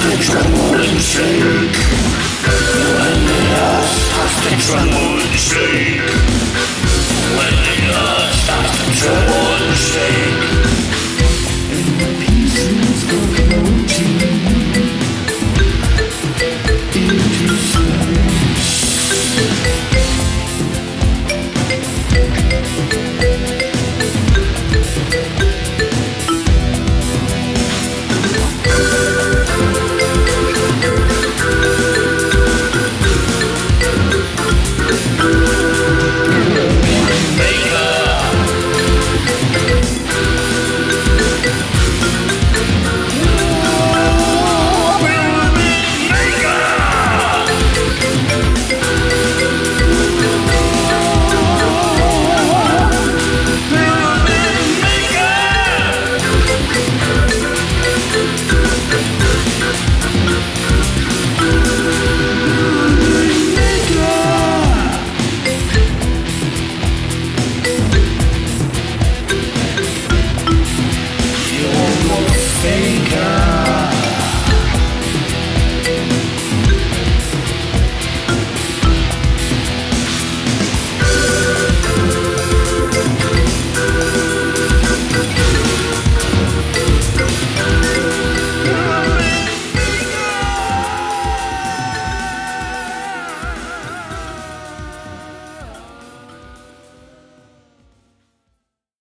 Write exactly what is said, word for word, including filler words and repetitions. When the earth starts to tremble and shake.